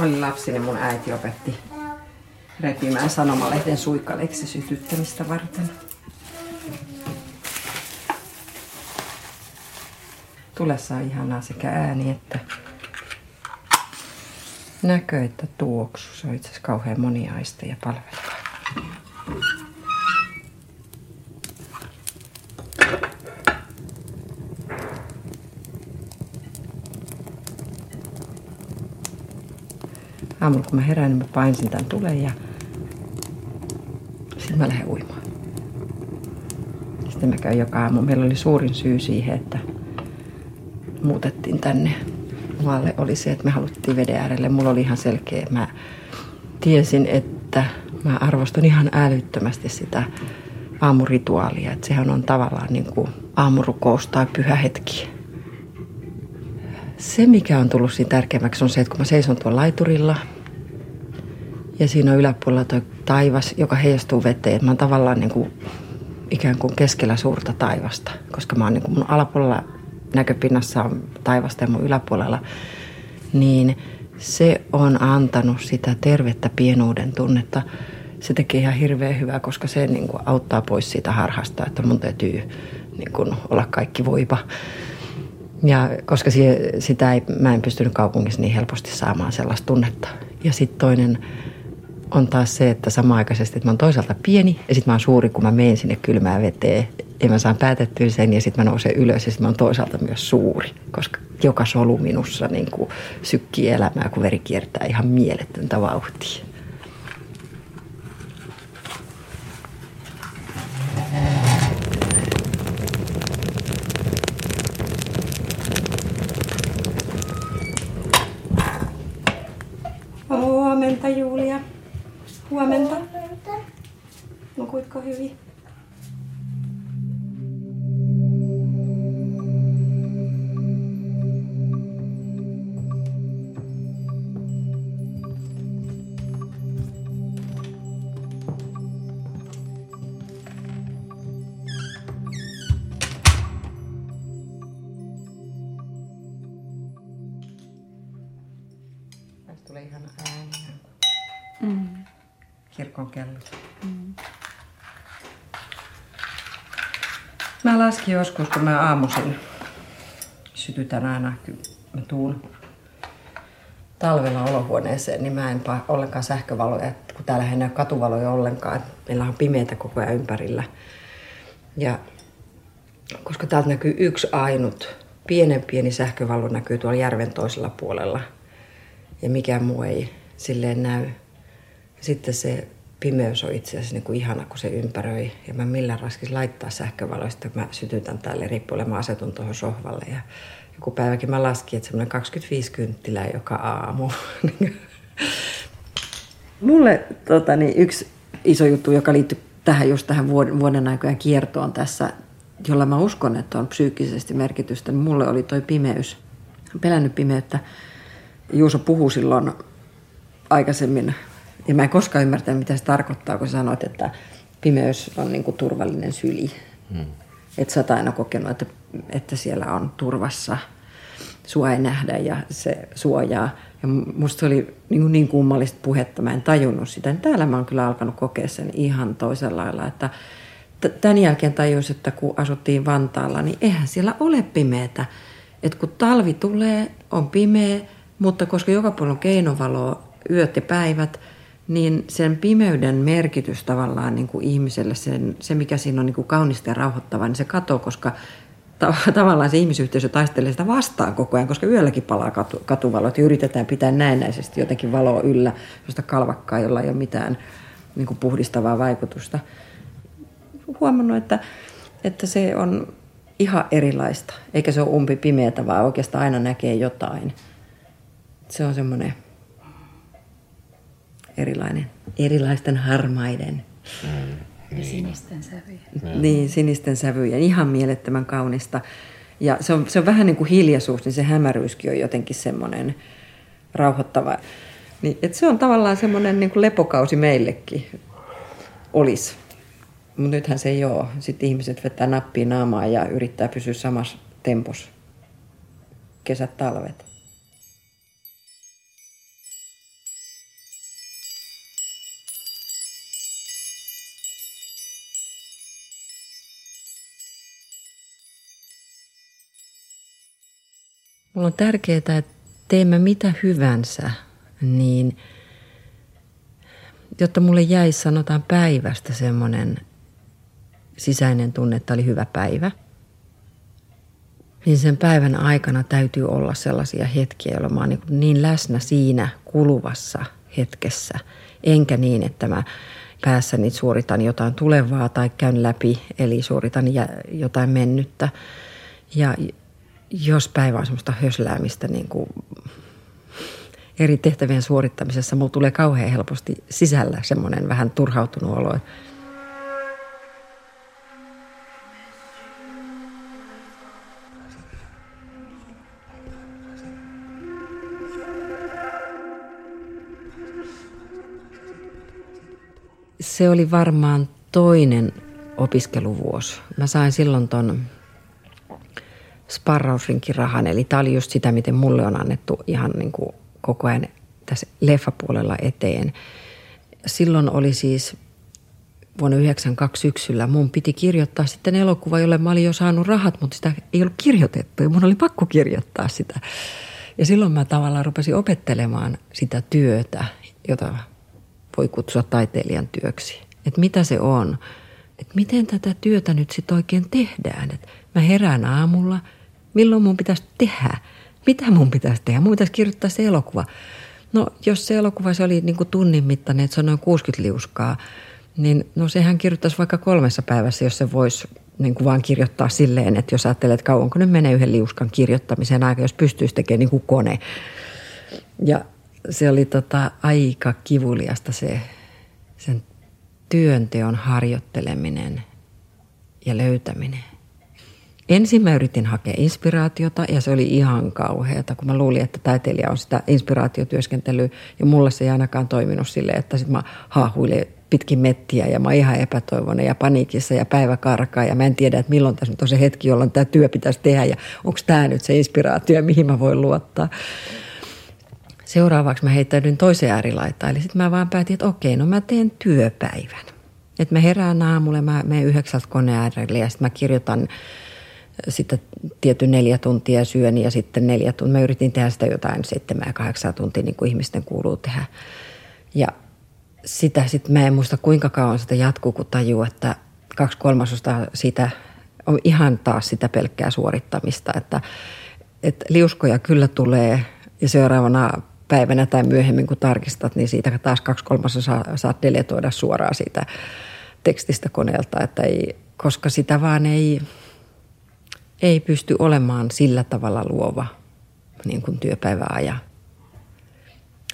Mä olin lapsi, niin mun äiti opetti repimään sanomalehden suikaleiksi sytyttämistä varten. Tulessa on ihanaa sekä ääni että näkö, että tuoksu. Se on itse asiassa kauhean moniaista ja palveleva. Aamulla kun mä herään, niin mä painsin tän tulen ja sitten mä lähden uimaan. Sitten mä käyn joka aamu. Meillä oli suurin syy siihen, että muutettiin tänne maalle, oli se, että me haluttiin veden äärelle. Mulla oli ihan selkeä. Mä tiesin, että mä arvostan ihan älyttömästi sitä aamurituaalia. Että sehän on tavallaan niin kuin aamurukous tai pyhä hetki. Se, mikä on tullut siinä tärkeämmäksi, on se, että kun mä seison tuolla laiturilla ja siinä on yläpuolella tuo taivas, joka heijastuu veteen, että mä oon tavallaan niin kuin ikään kuin keskellä suurta taivasta, koska mä oon niin kuin mun alapuolella näköpinnassa on taivasta ja mun yläpuolella, niin se on antanut sitä tervettä pienuuden tunnetta. Se tekee ihan hirveän hyvää, koska se niin kuin auttaa pois siitä harhasta, että mun täytyy niin kuin olla kaikki voipa. Ja koska mä en pystynyt kaupungissa niin helposti saamaan sellaista tunnetta. Ja sitten toinen on taas se, että samaaikaisesti, että mä oon toisaalta pieni ja sitten mä oon suuri, kun mä menen sinne kylmään veteen. Ja mä saan päätettyä sen ja sitten mä nousen ylös ja sitten mä oon toisaalta myös suuri. Koska joka solu minussa niin kuin sykkii elämää, kun veri kiertää ihan mieletöntä vauhtia. Huomenta, Julia. Huomenta. Nukuitko hyvin? Tästä tulee ihana ääniä. Kirkon kello. Mä laskin joskus, kun mä aamuisin sytytän aina, kun mä tuun talvella olohuoneeseen, niin mä en ollenkaan sähkövaloja, kun täällä ei näy katuvaloja ollenkaan. Meillä on pimeätä koko ajan ympärillä. Ja koska täältä näkyy yksi ainut, pienen pieni sähkövalo näkyy tuolla järven toisella puolella. Ja mikään muu ei silleen näy. Ja sitten se pimeys on itse asiassa niin kuin ihana, kun se ympäröi. Ja mä millään raskis laittaa sähkövaloista, kun mä sytytän täällä riippuille. Mä asetun tuohon sohvalle ja joku päiväkin mä laskin, että semmoinen 25 kynttilää joka aamu. Mulle yksi iso juttu, joka liittyy tähän vuoden aikojen kiertoon tässä, jolla mä uskon, että on psyykkisesti merkitystä, niin mulle oli toi pimeys. Olen pelännyt pimeyttä. Juuso puhui silloin aikaisemmin, ja mä en koskaan ymmärtänyt, mitä se tarkoittaa, kun sanoit, että pimeys on niin kuin turvallinen syli. Että sä oot aina kokenut, että siellä on turvassa. Sua ei nähdä ja se suojaa. Ja musta se oli niin kummallista puhetta, mä en tajunnut sitä. Täällä mä oon kyllä alkanut kokea sen ihan toisella lailla, että tämän jälkeen tajus, että kun asuttiin Vantaalla, niin eihän siellä ole pimeätä. Että kun talvi tulee, on pimeä. Mutta koska joka puolella on keinovaloa, yöt ja päivät, niin sen pimeyden merkitys tavallaan niin kuin ihmiselle, se mikä siinä on niin kuin kaunista ja rauhoittavaa, niin se katoo, koska tavallaan se ihmisyhteisö taistelee sitä vastaan koko ajan, koska yölläkin palaa katuvalot ja yritetään pitää näennäisesti jotenkin valoa yllä, josta kalvakkaa, jolla ei ole mitään niin kuin puhdistavaa vaikutusta. Huomannut, että se on ihan erilaista, eikä se ole umpipimeätä, vaan oikeastaan aina näkee jotain. Se on semmoinen erilaisten harmaiden. Ja sinisten sävyjä. Niin, sinisten sävyjä. Ihan mielettömän kaunista. Ja se on vähän niin kuin hiljaisuus, niin se hämäryyskin on jotenkin semmoinen rauhoittava. Niin, et se on tavallaan semmoinen niin kuin lepokausi meillekin olisi. Mutta nythän se ei ole. Sitten ihmiset vetää nappia naamaa ja yrittää pysyä samassa tempossa. Kesät, talvet. Mulla on tärkeää, että teemme mitä hyvänsä, niin jotta mulle jäisi sanotaan päivästä semmoinen sisäinen tunne, että oli hyvä päivä. Niin sen päivän aikana täytyy olla sellaisia hetkiä, jolloin mä oon niin läsnä siinä kuluvassa hetkessä. Enkä niin, että mä päässäni suoritan jotain tulevaa tai käyn läpi, eli suoritan jotain mennyttä. Ja jos päivä on semmoista hösläämistä niin kuin eri tehtävien suorittamisessa, mulla tulee kauhean helposti sisällä semmoinen vähän turhautunut olo. Se oli varmaan toinen opiskeluvuosi. Mä sain silloin ton sparrausrinkirahan, eli tää oli just sitä, miten mulle on annettu ihan niin kuin koko ajan tässä leffapuolella eteen. Silloin oli siis vuonna 1992 syksyllä. Mun piti kirjoittaa sitten elokuva, jolle mä olin jo saanut rahat, mutta sitä ei ollut kirjoitettu ja mun oli pakko kirjoittaa sitä. Ja silloin mä tavallaan rupesin opettelemaan sitä työtä, jota voi kutsua taiteilijan työksi. Että mitä se on? Että miten tätä työtä nyt sitten oikein tehdään? Että mä herään aamulla, milloin mun pitäisi tehdä? Mitä mun pitäisi tehdä? Mun pitäisi kirjoittaa se elokuva. No jos se elokuva se oli niin kuin tunnin mittainen, että se on noin 60 liuskaa, niin no sehän kirjoittaisi vaikka 3 päivässä, jos se voisi niin kuin vaan kirjoittaa silleen, että jos ajattelee, että kauanko nyt menee yhden liuskan kirjoittamiseen aika, jos pystyisi tekemään niin kuin kone. Ja se oli aika kivuliasta sen työnteon harjoitteleminen ja löytäminen. Ensin mä yritin hakea inspiraatiota ja se oli ihan kauheata, kun mä luulin, että taiteilija on sitä inspiraatiotyöskentelyä ja mulla se ei ainakaan toiminut silleen, että sit mä haahuilin pitkin mettiä ja mä oon ihan epätoivoinen ja paniikissa ja päivä karkaa ja mä en tiedä, että milloin tässä nyt on se hetki, jolloin tämä työ pitäisi tehdä ja onko tämä nyt se inspiraatio ja mihin mä voin luottaa. Seuraavaksi mä heittäydyin toiseen äärilaitaan, eli sitten mä vaan päätin, että okei, no mä teen työpäivän. Että mä herään aamulla, mä menen 9 koneäärille ja sitten mä kirjoitan sitä tietyn 4 tuntia syön ja sitten 4 tuntia. Mä yritin tehdä sitä jotain 7 ja 8 tuntia, niin kuin ihmisten kuuluu tehdä. Ja sitä sitten mä en muista kuinka kauan sitä jatkuu, kun tajuu, että 2/3 sitä on ihan taas sitä pelkkää suorittamista. Että liuskoja kyllä tulee ja seuraavana päivänä tai myöhemmin, kun tarkistat, niin siitä taas 2/3 saat deletoida suoraan siitä tekstistä koneelta, että ei, koska sitä vaan ei pysty olemaan sillä tavalla luova niin kuin työpäiväaja.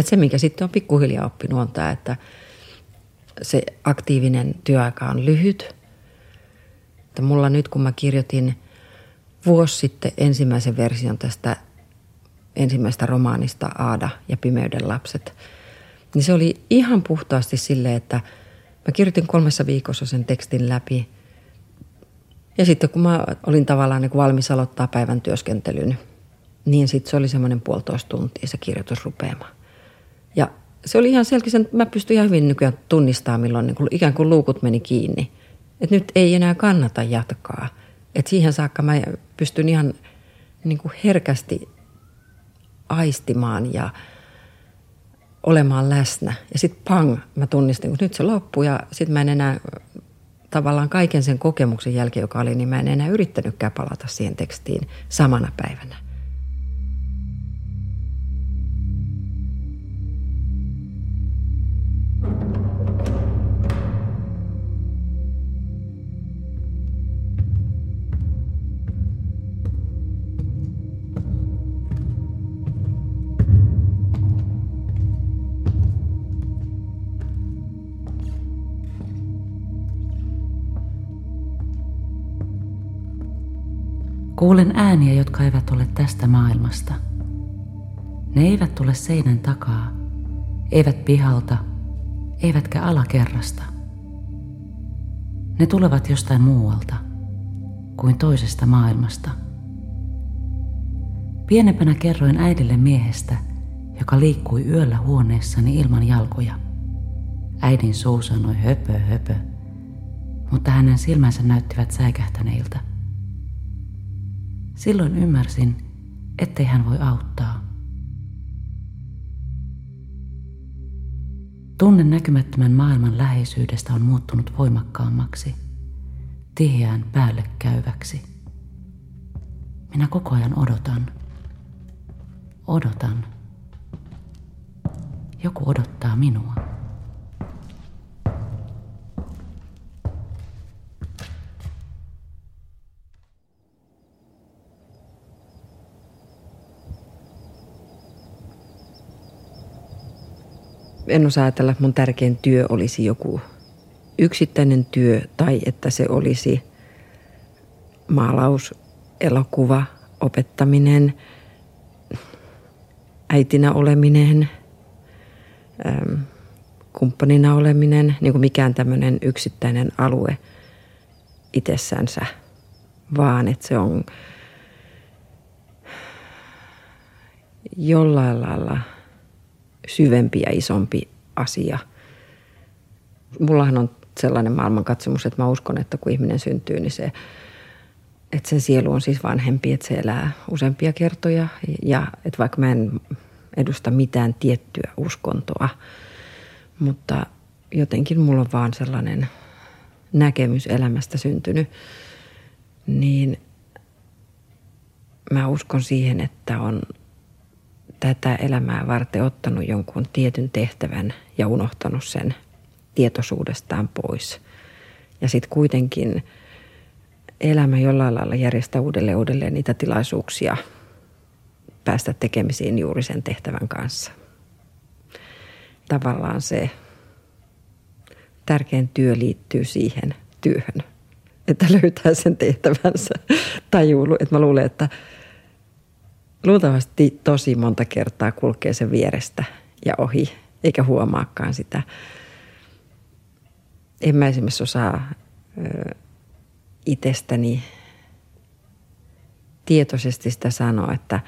Se, minkä sitten on pikkuhiljaa oppinut, on tämä, että se aktiivinen työaika on lyhyt. Että mulla nyt, kun mä kirjoitin vuosi sitten ensimmäisen version tästä ensimmäistä romaanista Aada ja pimeyden lapset, niin se oli ihan puhtaasti silleen, että mä kirjoitin 3 viikossa sen tekstin läpi. Ja sitten kun mä olin tavallaan niin kuin valmis aloittaa päivän työskentelyn, niin sitten se oli semmoinen 1,5 tuntia se kirjoitus rupeama. Ja se oli ihan selkeä, että mä pystyn ihan hyvin nykyään tunnistamaan, milloin niin kuin ikään kuin luukut meni kiinni. Että nyt ei enää kannata jatkaa. Että siihen saakka mä pystyn ihan niin kuin herkästi aistimaan ja olemaan läsnä. Ja sitten pang, mä tunnistin, että nyt se loppui ja sitten mä en enää tavallaan kaiken sen kokemuksen jälkeen, joka oli, niin mä en enää yrittänytkään palata siihen tekstiin samana päivänä. Kuulen ääniä, jotka eivät ole tästä maailmasta. Ne eivät tule seinän takaa, eivät pihalta, eivätkä alakerrasta. Ne tulevat jostain muualta, kuin toisesta maailmasta. Pienempänä kerroin äidille miehestä, joka liikkui yöllä huoneessani ilman jalkoja. Äidin suu sanoi höpö höpö, mutta hänen silmänsä näyttivät säikähtäneiltä. Silloin ymmärsin, ettei hän voi auttaa. Tunne näkymättömän maailman läheisyydestä on muuttunut voimakkaammaksi, tiheään päälle käyväksi. Minä koko ajan odotan. Joku odottaa minua. En osaa ajatella, että mun tärkein työ olisi joku yksittäinen työ tai että se olisi maalaus, elokuva, opettaminen, äitinä oleminen, kumppanina oleminen, niin kuin mikään tämmöinen yksittäinen alue itsessänsä, vaan että se on jollain lailla syvempi ja isompi asia. Mullahan on sellainen maailmankatsomus, että mä uskon, että kun ihminen syntyy, niin se, että sen sielu on siis vanhempi, että se elää useampia kertoja ja että vaikka mä en edusta mitään tiettyä uskontoa, mutta jotenkin mulla on vaan sellainen näkemys elämästä syntynyt, niin mä uskon siihen, että on tätä elämää varten ottanut jonkun tietyn tehtävän ja unohtanut sen tietoisuudestaan pois. Ja sitten kuitenkin elämä jollain lailla järjestää uudelleen niitä tilaisuuksia päästä tekemisiin juuri sen tehtävän kanssa. Tavallaan se tärkein työ liittyy siihen työhön, että löytää sen tehtävänsä. Tajuulu, että mä luulen, että luultavasti tosi monta kertaa kulkee sen vierestä ja ohi, eikä huomaakaan sitä. En mä esimerkiksi osaa itsestäni tietoisesti sitä sanoa, että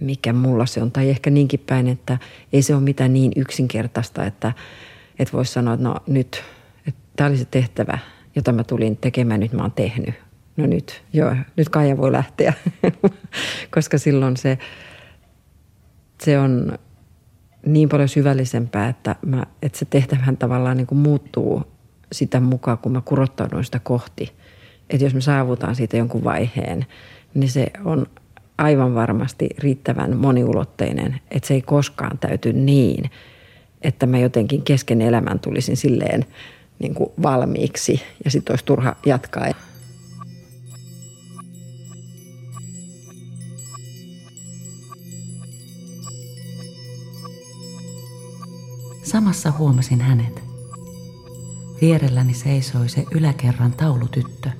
mikä mulla se on. Tai ehkä niinkin päin, että ei se ole mitään niin yksinkertaista, että voisi sanoa, että no nyt, että tämä oli se tehtävä, jota mä tulin tekemään, nyt mä oon tehnyt. No nyt, joo, nyt Kaija voi lähteä, koska silloin se on niin paljon syvällisempää, että se tehtävähän tavallaan niin kuin muuttuu sitä mukaan, kun mä kurottaudun sitä kohti. Että jos me saavutaan siitä jonkun vaiheen, niin se on aivan varmasti riittävän moniulotteinen, että se ei koskaan täyty niin, että mä jotenkin kesken elämän tulisin silleen niin kuin valmiiksi ja sitten olisi turha jatkaa. Samassa huomasin hänet. Vierelläni seisoi se yläkerran taulutyttö,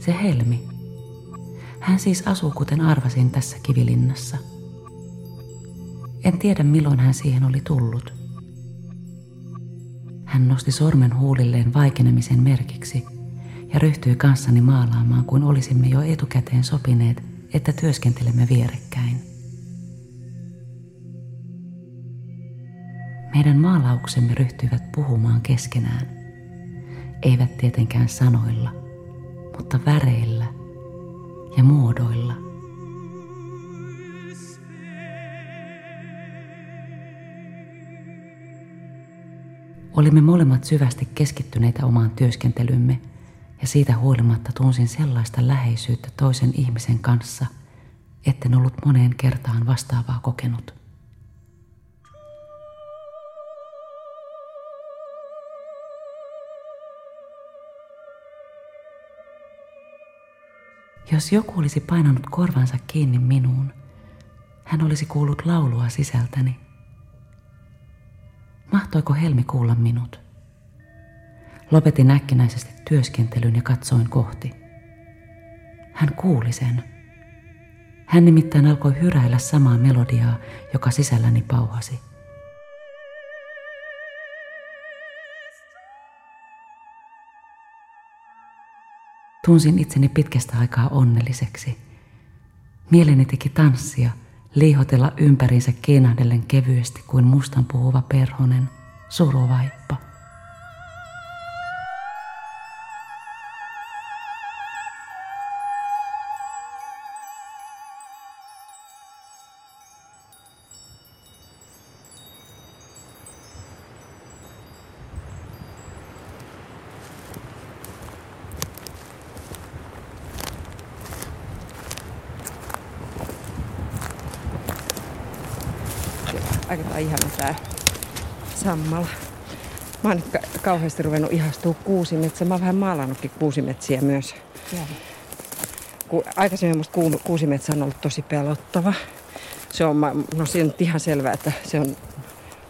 se Helmi. Hän siis asuu, kuten arvasin, tässä kivilinnassa. En tiedä, milloin hän siihen oli tullut. Hän nosti sormen huulilleen vaikenemisen merkiksi ja ryhtyi kanssani maalaamaan, kuin olisimme jo etukäteen sopineet, että työskentelemme vierekkäin. Meidän maalauksemme ryhtyivät puhumaan keskenään. Eivät tietenkään sanoilla, mutta väreillä ja muodoilla. Olimme molemmat syvästi keskittyneitä omaan työskentelymme ja siitä huolimatta tunsin sellaista läheisyyttä toisen ihmisen kanssa, etten ollut moneen kertaan vastaavaa kokenut. Jos joku olisi painanut korvansa kiinni minuun, hän olisi kuullut laulua sisältäni. Mahtoiko Helmi kuulla minut? Lopetin äkkinäisesti työskentelyn ja katsoin kohti. Hän kuuli sen. Hän nimittäin alkoi hyräillä samaa melodiaa, joka sisälläni pauhasi. Tunsin itseni pitkästä aikaa onnelliseksi. Mieleni teki tanssia, liihotella ympäriinsä kiinahdellen kevyesti kuin mustan puhuva perhonen, suruvaippa. aika ihana tää sammala. Mä oon nyt kauheasti ruvennut ihastua kuusimetsään. Mä oon vähän maalannutkin kuusimetsiä myös. Aikaisemmin musta kuusimetsä on ollut tosi pelottava. Se on, no se on ihan selvää, että se on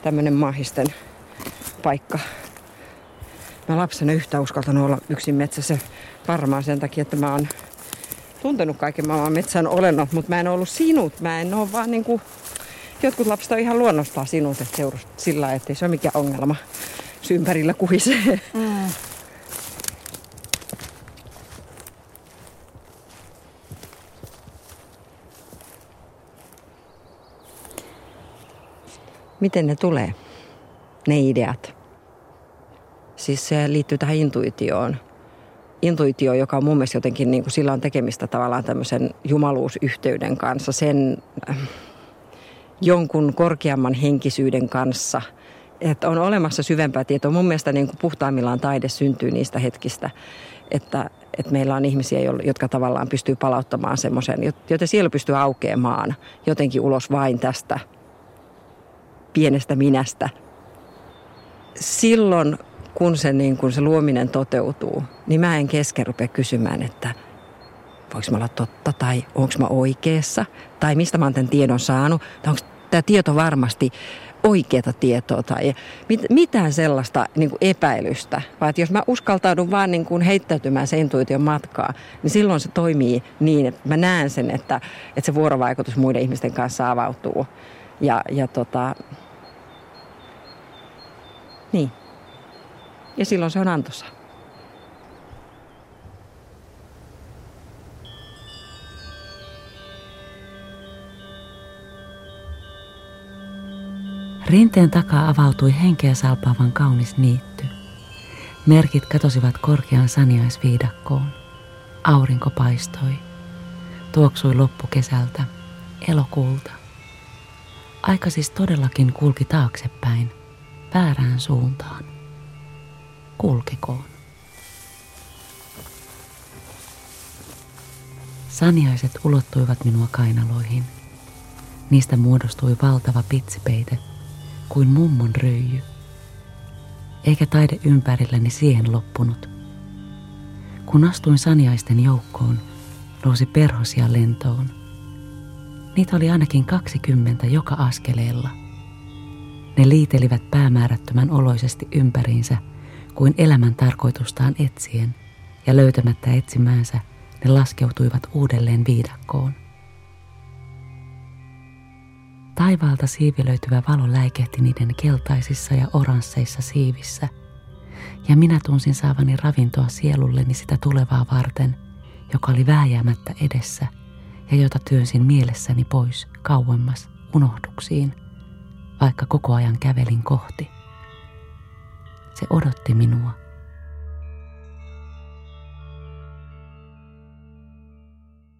tämmönen maahisten paikka. Mä lapsena yhtä uskaltanut olla yksin metsässä varmaan sen takia, että mä oon tuntenut kaiken maailman metsän olennot, mutta mä en ollut sinut. Mä en ole vaan niinku... Jotkut lapset on ihan luonnostaan sinut, että seurustat sillä lailla, ettei se ole mikään ongelma. Se ympärillä kuhisee. Mm. Miten ne tulee, ne ideat? Siis se liittyy tähän intuitioon. Intuitio, joka on mun mielestä jotenkin niin kuin sillä on tekemistä tavallaan tämmöisen jumaluusyhteyden kanssa, sen jonkun korkeamman henkisyyden kanssa. Että on olemassa syvempää tietoa. Mun mielestä niin kuin puhtaimmillaan taide syntyy niistä hetkistä, että meillä on ihmisiä, jotka tavallaan pystyy palauttamaan semmoisen, joten siellä pystyy aukeamaan jotenkin ulos vain tästä pienestä minästä. Silloin, kun se, niin kun se luominen toteutuu, niin mä en kesken rupea kysymään, että voinko mä olla totta tai onko mä oikeassa tai mistä mä oon tämän tiedon saanut tai onko tämä tieto varmasti oikeata tietoa tai mitään sellaista niin kuin epäilystä. Vaan että jos mä uskaltaudun vaan niin kuin heittäytymään se intuition matkaa, niin silloin se toimii niin, että mä näen sen, että se vuorovaikutus muiden ihmisten kanssa avautuu. Niin. Ja silloin se on antoisa. Rinteen takaa avautui henkeä salpaavan kaunis niitty. Merkit katosivat korkeaan saniaisviidakkoon. Aurinko paistoi. Tuoksui loppukesältä, elokuulta. Aika siis todellakin kulki taaksepäin, väärään suuntaan. Kulkikoon. Saniaiset ulottuivat minua kainaloihin. Niistä muodostui valtava pitsipeite, kuin mummon ryijy. Eikä taide ympärilläni siihen loppunut. Kun astuin saniaisten joukkoon, nousi perhosia lentoon. Niitä oli ainakin 20 joka askeleella. Ne liitelivät päämäärättömän oloisesti ympäriinsä, kuin elämän tarkoitustaan etsien, ja löytämättä etsimäänsä ne laskeutuivat uudelleen viidakkoon. Taivaalta siivilöityvä valo läikehti niiden keltaisissa ja oransseissa siivissä, ja minä tunsin saavani ravintoa sielulleni sitä tulevaa varten, joka oli vääjäämättä edessä, ja jota työnsin mielessäni pois kauemmas unohduksiin, vaikka koko ajan kävelin kohti. Se odotti minua.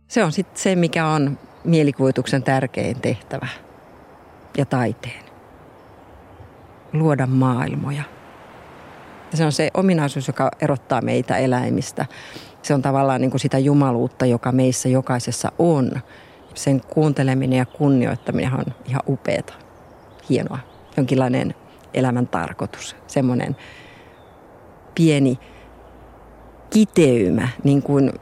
Se on sitten se, mikä on mielikuvituksen tärkein tehtävä ja taiteen. Luoda maailmoja. Se on se ominaisuus, joka erottaa meitä eläimistä. Se on tavallaan niin kuin sitä jumaluutta, joka meissä jokaisessa on. Sen kuunteleminen ja kunnioittaminen on ihan upeata, hienoa, jonkinlainen elämän tarkoitus, semmoinen pieni kiteymä, niin kuin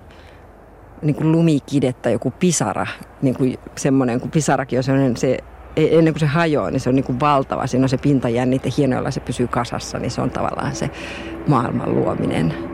lumikidettä, joku pisara, niin kuin semmoinen, kun pisarakin on semmoinen, se, ennen kuin se hajoaa, niin se on niin kuin valtava, siinä on se pintajännite, hienoilla se pysyy kasassa, niin se on tavallaan se maailman luominen.